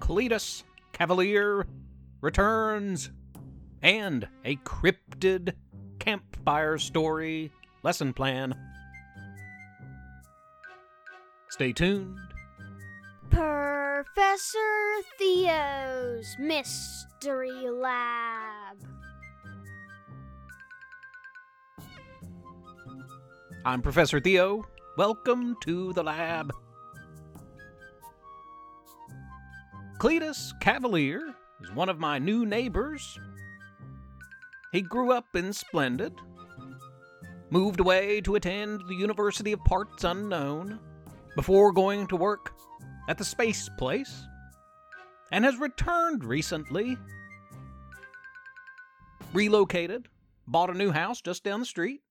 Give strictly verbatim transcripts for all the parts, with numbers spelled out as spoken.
Cletus Cavalier returns, and a cryptid campfire story lesson plan. Stay tuned. Professor Theo's Mystery Lab. I'm Professor Theo. Welcome to the lab. Cletus Cavalier is one of my new neighbors. He grew up in Splendid, moved away to attend the University of Parts Unknown before going to work at the Space Place, and has returned recently, relocated, bought a new house just down the street.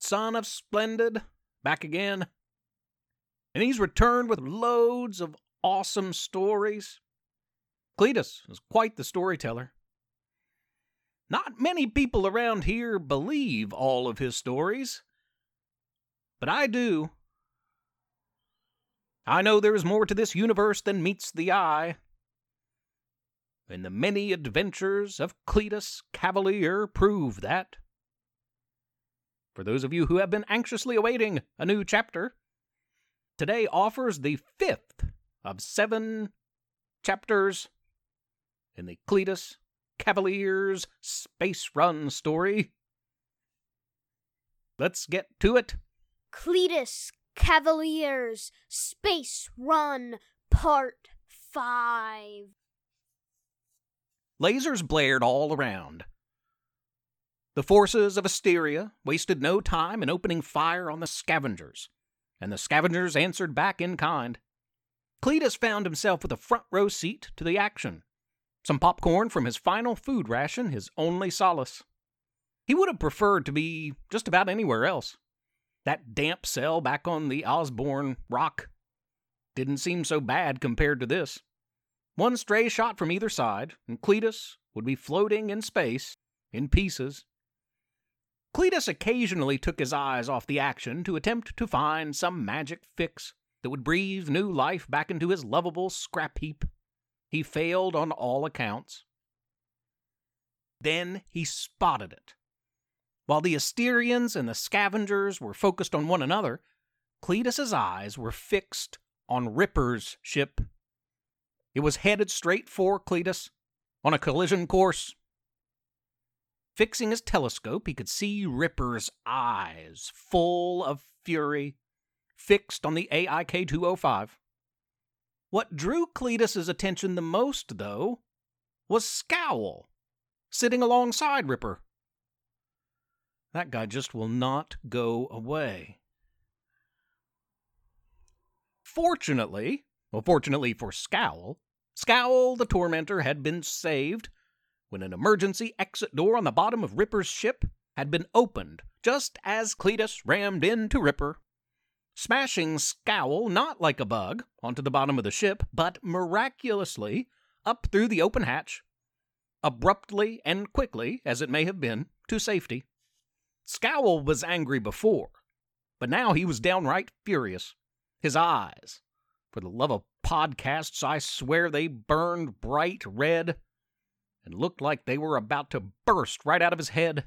Son of Splendid, back again, and he's returned with loads of awesome stories. Cletus is quite the storyteller. Not many people around here believe all of his stories, but I do. I know there is more to this universe than meets the eye. And the many adventures of Cletus Cavalier prove that. For those of you who have been anxiously awaiting a new chapter, today offers the fifth of seven chapters in the Cletus Cavalier's Space Run story. Let's get to it. Cletus Cavalier's Space Run Part five. Lasers blared all around. The forces of Asteria wasted no time in opening fire on the scavengers, and the scavengers answered back in kind. Cletus found himself with a front row seat to the action. Some popcorn from his final food ration, his only solace. He would have preferred to be just about anywhere else. That damp cell back on the Osborne rock didn't seem so bad compared to this. One stray shot from either side, and Cletus would be floating in space in pieces. Cletus occasionally took his eyes off the action to attempt to find some magic fix that would breathe new life back into his lovable scrap heap. He failed on all accounts. Then he spotted it. While the Asterians and the scavengers were focused on one another, Cletus's eyes were fixed on Ripper's ship. It was headed straight for Cletus on a collision course. Fixing his telescope, he could see Ripper's eyes, full of fury, fixed on the A I K two oh five. What drew Cletus's attention the most, though, was Scowl, sitting alongside Ripper. That guy just will not go away. Fortunately, well, fortunately for Scowl, Scowl the Tormentor had been saved when an emergency exit door on the bottom of Ripper's ship had been opened just as Cletus rammed into Ripper, smashing Scowl not like a bug onto the bottom of the ship, but miraculously up through the open hatch, abruptly and quickly as it may have been, to safety. Scowl was angry before, but now he was downright furious. His eyes, for the love of podcasts, I swear they burned bright red and looked like they were about to burst right out of his head.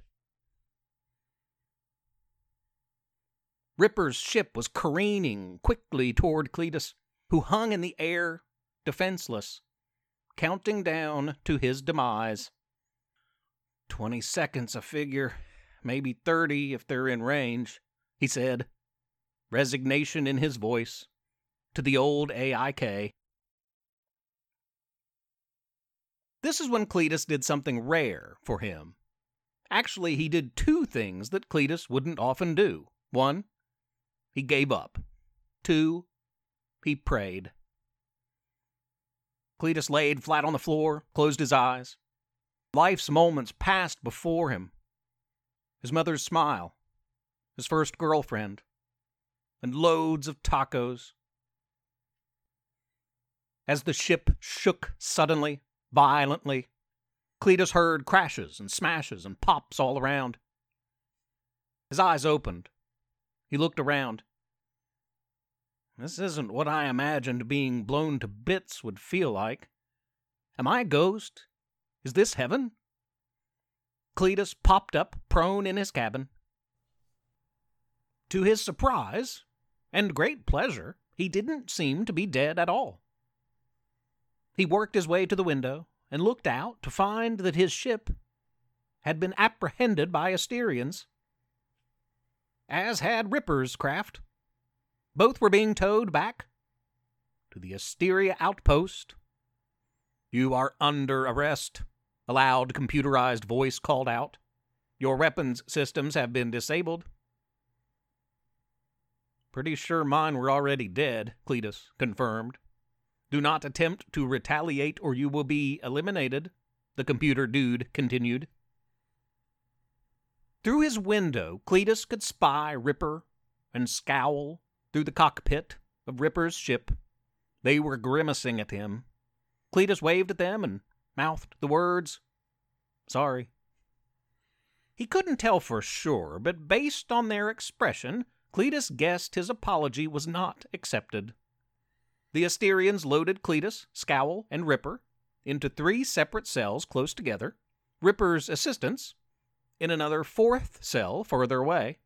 Ripper's ship was careening quickly toward Cletus, who hung in the air, defenseless, counting down to his demise. Twenty seconds, a figure. Maybe thirty if they're in range, he said, resignation in his voice, to the old A I K. This is when Cletus did something rare for him. Actually, he did two things that Cletus wouldn't often do. One, he gave up. Two, he prayed. Cletus laid flat on the floor, closed his eyes. Life's moments passed before him. His mother's smile, his first girlfriend, and loads of tacos. As the ship shook suddenly, violently, Cletus heard crashes and smashes and pops all around. His eyes opened. He looked around. This isn't what I imagined being blown to bits would feel like. Am I a ghost? Is this heaven? Cletus popped up, prone in his cabin. To his surprise, and great pleasure, he didn't seem to be dead at all. He worked his way to the window and looked out to find that his ship had been apprehended by Asterians, as had Ripper's craft. Both were being towed back to the Asteria outpost. "You are under arrest," a loud computerized voice called out. "Your weapons systems have been disabled." "Pretty sure mine were already dead," Cletus confirmed. "Do not attempt to retaliate or you will be eliminated," the computer dude continued. Through his window, Cletus could spy Ripper and Scowl through the cockpit of Ripper's ship. They were grimacing at him. Cletus waved at them and mouthed the words, "Sorry." He couldn't tell for sure, but based on their expression, Cletus guessed his apology was not accepted. The Asterians loaded Cletus, Scowl, and Ripper into three separate cells close together, Ripper's assistants in another fourth cell further away.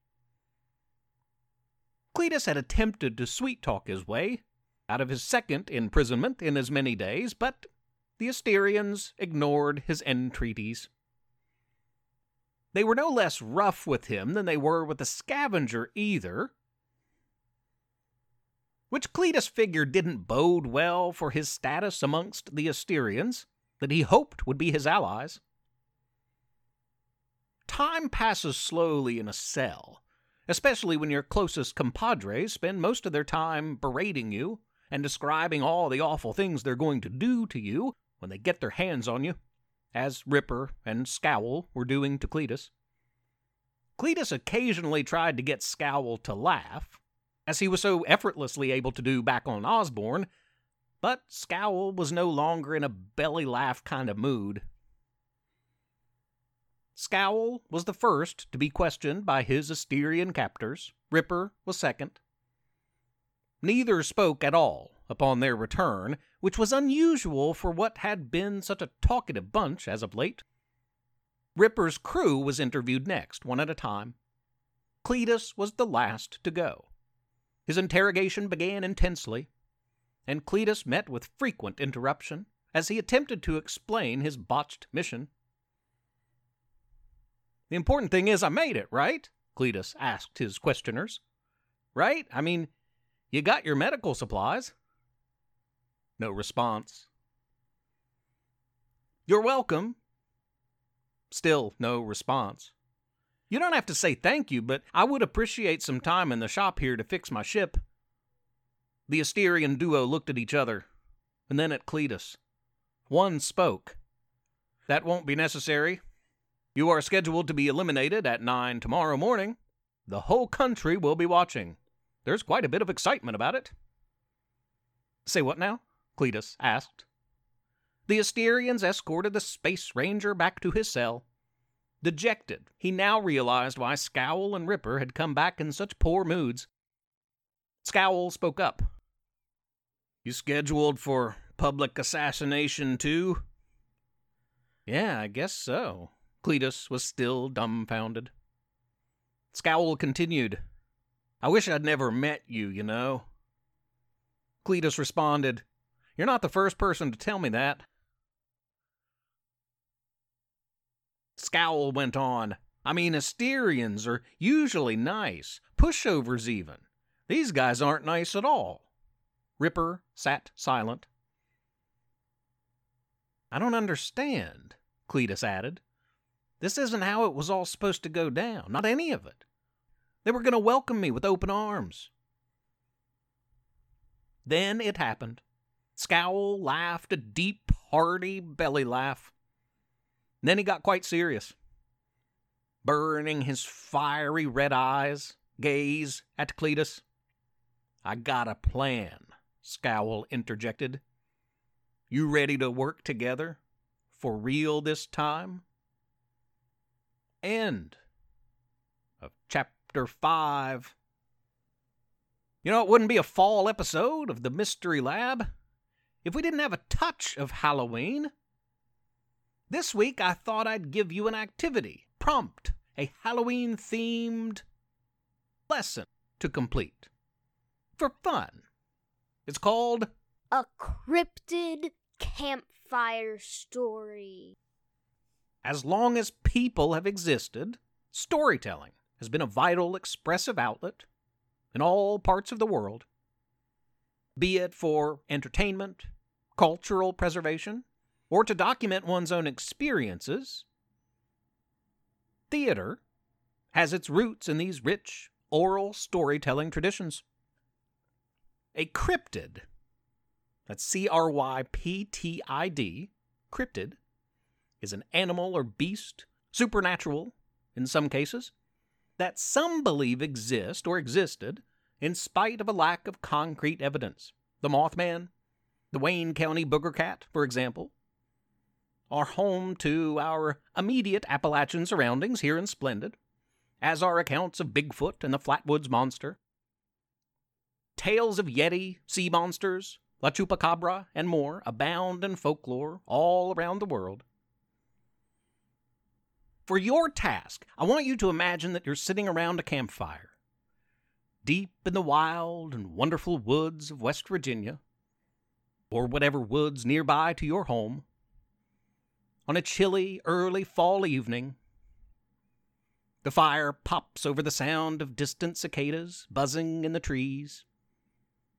Cletus had attempted to sweet-talk his way out of his second imprisonment in as many days, but the Asterians ignored his entreaties. They were no less rough with him than they were with the scavenger either, which Cletus figured didn't bode well for his status amongst the Asterians that he hoped would be his allies. Time passes slowly in a cell, especially when your closest compadres spend most of their time berating you and describing all the awful things they're going to do to you when they get their hands on you, as Ripper and Scowl were doing to Cletus. Cletus occasionally tried to get Scowl to laugh, as he was so effortlessly able to do back on Osborne, but Scowl was no longer in a belly-laugh kind of mood. Scowl was the first to be questioned by his Asterian captors. Ripper was second. Neither spoke at all upon their return, which was unusual for what had been such a talkative bunch as of late. Ripper's crew was interviewed next, one at a time. Cletus was the last to go. His interrogation began intensely, and Cletus met with frequent interruption as he attempted to explain his botched mission. "The important thing is I made it, right?" Cletus asked his questioners. "Right? I mean, you got your medical supplies." No response. "You're welcome." Still no response. "You don't have to say thank you, but I would appreciate some time in the shop here to fix my ship." The Asterian duo looked at each other, and then at Cletus. One spoke. "That won't be necessary. You are scheduled to be eliminated at nine tomorrow morning. The whole country will be watching. There's quite a bit of excitement about it." "Say what now?" Cletus asked. The Asterians escorted the Space Ranger back to his cell. Dejected, he now realized why Scowl and Ripper had come back in such poor moods. Scowl spoke up. "You scheduled for public assassination, too?" "Yeah, I guess so." Cletus was still dumbfounded. Scowl continued, "I wish I'd never met you, you know." Cletus responded, "You're not the first person to tell me that." Scowl went on, "I mean, Asterians are usually nice, pushovers even. These guys aren't nice at all." Ripper sat silent. "I don't understand," Cletus added. "This isn't how it was all supposed to go down, not any of it. They were going to welcome me with open arms." Then it happened. Scowl laughed a deep, hearty belly laugh. Then he got quite serious, burning his fiery red eyes, gaze at Cletus. "I got a plan," Scowl interjected. "You ready to work together? For real this time?" End of chapter five. You know, it wouldn't be a fall episode of the Mystery Lab if we didn't have a touch of Halloween. This week, I thought I'd give you an activity, prompt, a Halloween-themed lesson to complete for fun. It's called A Cryptid Campfire Story. As long as people have existed, storytelling has been a vital, expressive outlet in all parts of the world, be it for entertainment, cultural preservation, or to document one's own experiences. Theater has its roots in these rich oral storytelling traditions. A cryptid, that's C R Y P T I D, cryptid, is an animal or beast, supernatural in some cases, that some believe exist or existed in spite of a lack of concrete evidence. The Mothman, the Wayne County Booger Cat, for example, are home to our immediate Appalachian surroundings here in Splendid, as are accounts of Bigfoot and the Flatwoods Monster. Tales of Yeti, sea monsters, La Chupacabra, and more abound in folklore all around the world. For your task, I want you to imagine that you're sitting around a campfire, deep in the wild and wonderful woods of West Virginia, or whatever woods nearby to your home, on a chilly, early fall evening. The fire pops over the sound of distant cicadas buzzing in the trees.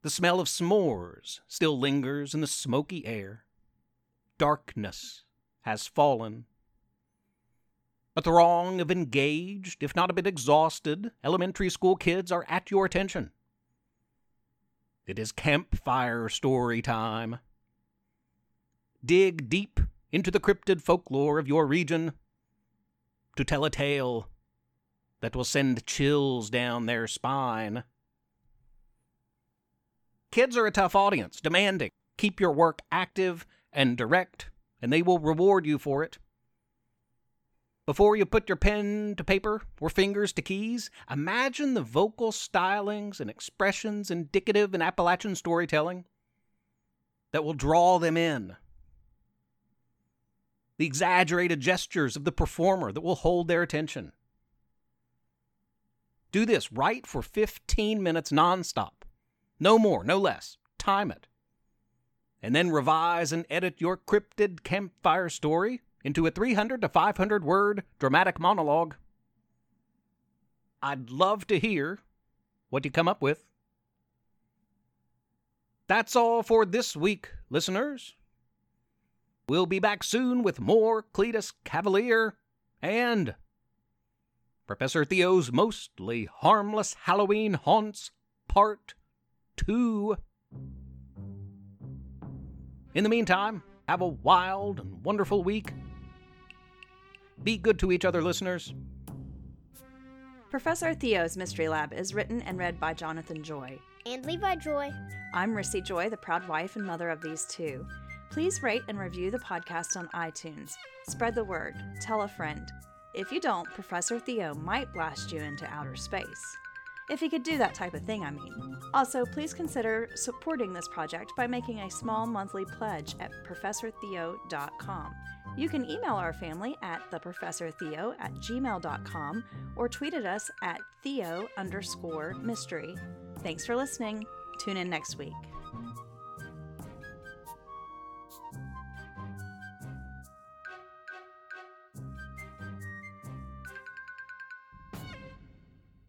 The smell of s'mores still lingers in the smoky air. Darkness has fallen. A throng of engaged, if not a bit exhausted, elementary school kids are at your attention. It is campfire story time. Dig deep into the cryptid folklore of your region to tell a tale that will send chills down their spine. Kids are a tough audience, demanding. Keep your work active and direct, and they will reward you for it. Before you put your pen to paper or fingers to keys, imagine the vocal stylings and expressions indicative in Appalachian storytelling that will draw them in. The exaggerated gestures of the performer that will hold their attention. Do this right for fifteen minutes nonstop. No more, no less. Time it. And then revise and edit your cryptid campfire story into a three hundred to five hundred word dramatic monologue. I'd love to hear what you come up with. That's all for this week, listeners. We'll be back soon with more Cletus Cavalier and Professor Theo's Mostly Harmless Halloween Haunts Part two. In the meantime, have a wild and wonderful week. Be good to each other, listeners. Professor Theo's Mystery Lab is written and read by Jonathan Joy. And Levi Joy. I'm Rissy Joy, the proud wife and mother of these two. Please rate and review the podcast on iTunes. Spread the word. Tell a friend. If you don't, Professor Theo might blast you into outer space. If he could do that type of thing, I mean. Also, please consider supporting this project by making a small monthly pledge at Professor Theo dot com. You can email our family at theprofessortheo at gmail dot com or tweet at us at Theo underscore mystery. Thanks for listening. Tune in next week.